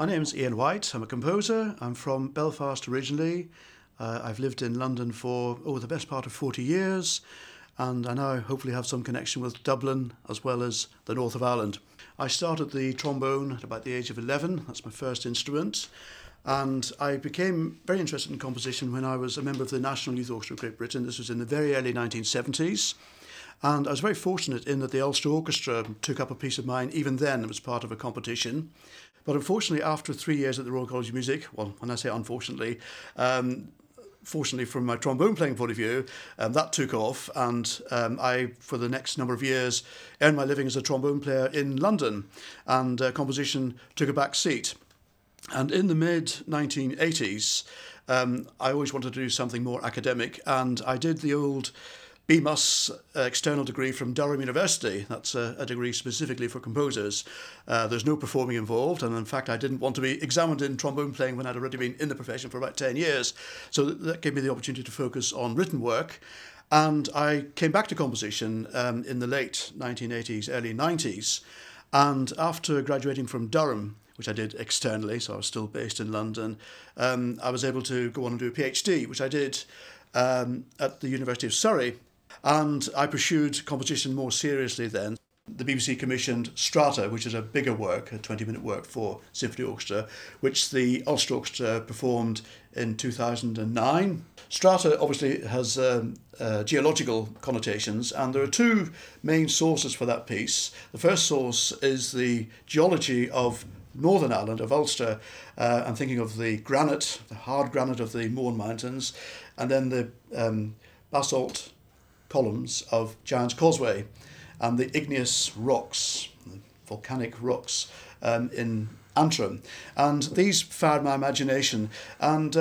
My name's Ian White. I'm a composer. I'm from Belfast originally. I've lived in London for, the best part of 40 years, and I now hopefully have some connection with Dublin as well as the north of Ireland. I started the trombone at about the age of 11. That's my first instrument. And I became very interested in composition when I was a member of the National Youth Orchestra of Great Britain. This was in the very early 1970s. And I was very fortunate in that the Ulster Orchestra took up a piece of mine. Even then, it was part of a competition. But unfortunately, after 3 years at the Royal College of Music, well, when I say unfortunately, fortunately from my trombone playing point of view, that took off, and I, for the next number of years, earned my living as a trombone player in London, and composition took a back seat. And in the mid-1980s, I always wanted to do something more academic, and I did the old BMUS external degree from Durham University. That's a degree specifically for composers. There's no performing involved, and in fact I didn't want to be examined in trombone playing when I'd already been in the profession for about 10 years. So that gave me the opportunity to focus on written work, and I came back to composition in the late 1980s, early 90s, and after graduating from Durham, which I did externally, so I was still based in London, I was able to go on and do a PhD, which I did at the University of Surrey. And I pursued composition more seriously then. The BBC commissioned Strata, which is a bigger work, a 20-minute work for symphony orchestra, which the Ulster Orchestra performed in 2009. Strata obviously has geological connotations, and there are two main sources for that piece. The first source is the geology of Northern Ireland, of Ulster. I'm thinking of the granite, the hard granite of the Mourne Mountains, and then the basalt columns of Giant's Causeway and the igneous rocks, the volcanic rocks in Antrim. And these fired my imagination. And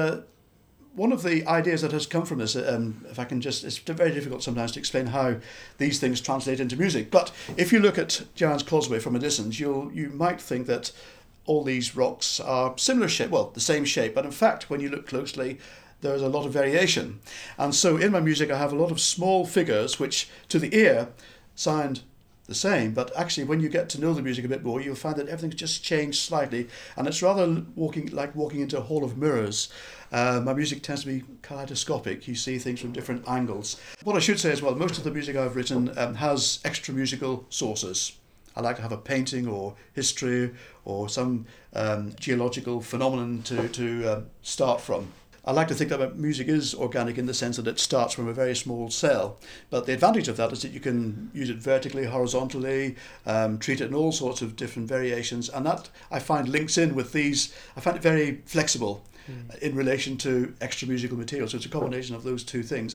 one of the ideas that has come from this, if I can just, it's very difficult sometimes to explain how these things translate into music. But if you look at Giant's Causeway from a distance, you might think that all these rocks are similar shape, well, the same shape. But in fact, when you look closely, there's a lot of variation. And so in my music, I have a lot of small figures which, to the ear, sound the same. But actually, when you get to know the music a bit more, you'll find that everything's just changed slightly. And it's rather walking into a hall of mirrors. My music tends to be kaleidoscopic. You see things from different angles. What I should say as well, most of the music I've written has extra musical sources. I like to have a painting or history or some geological phenomenon to start from. I like to think that music is organic in the sense that it starts from a very small cell. But the advantage of that is that you can use it vertically, horizontally, treat it in all sorts of different variations. And that, I find, links in with these. I find it very flexible in relation to extra musical material. So it's a combination of those two things.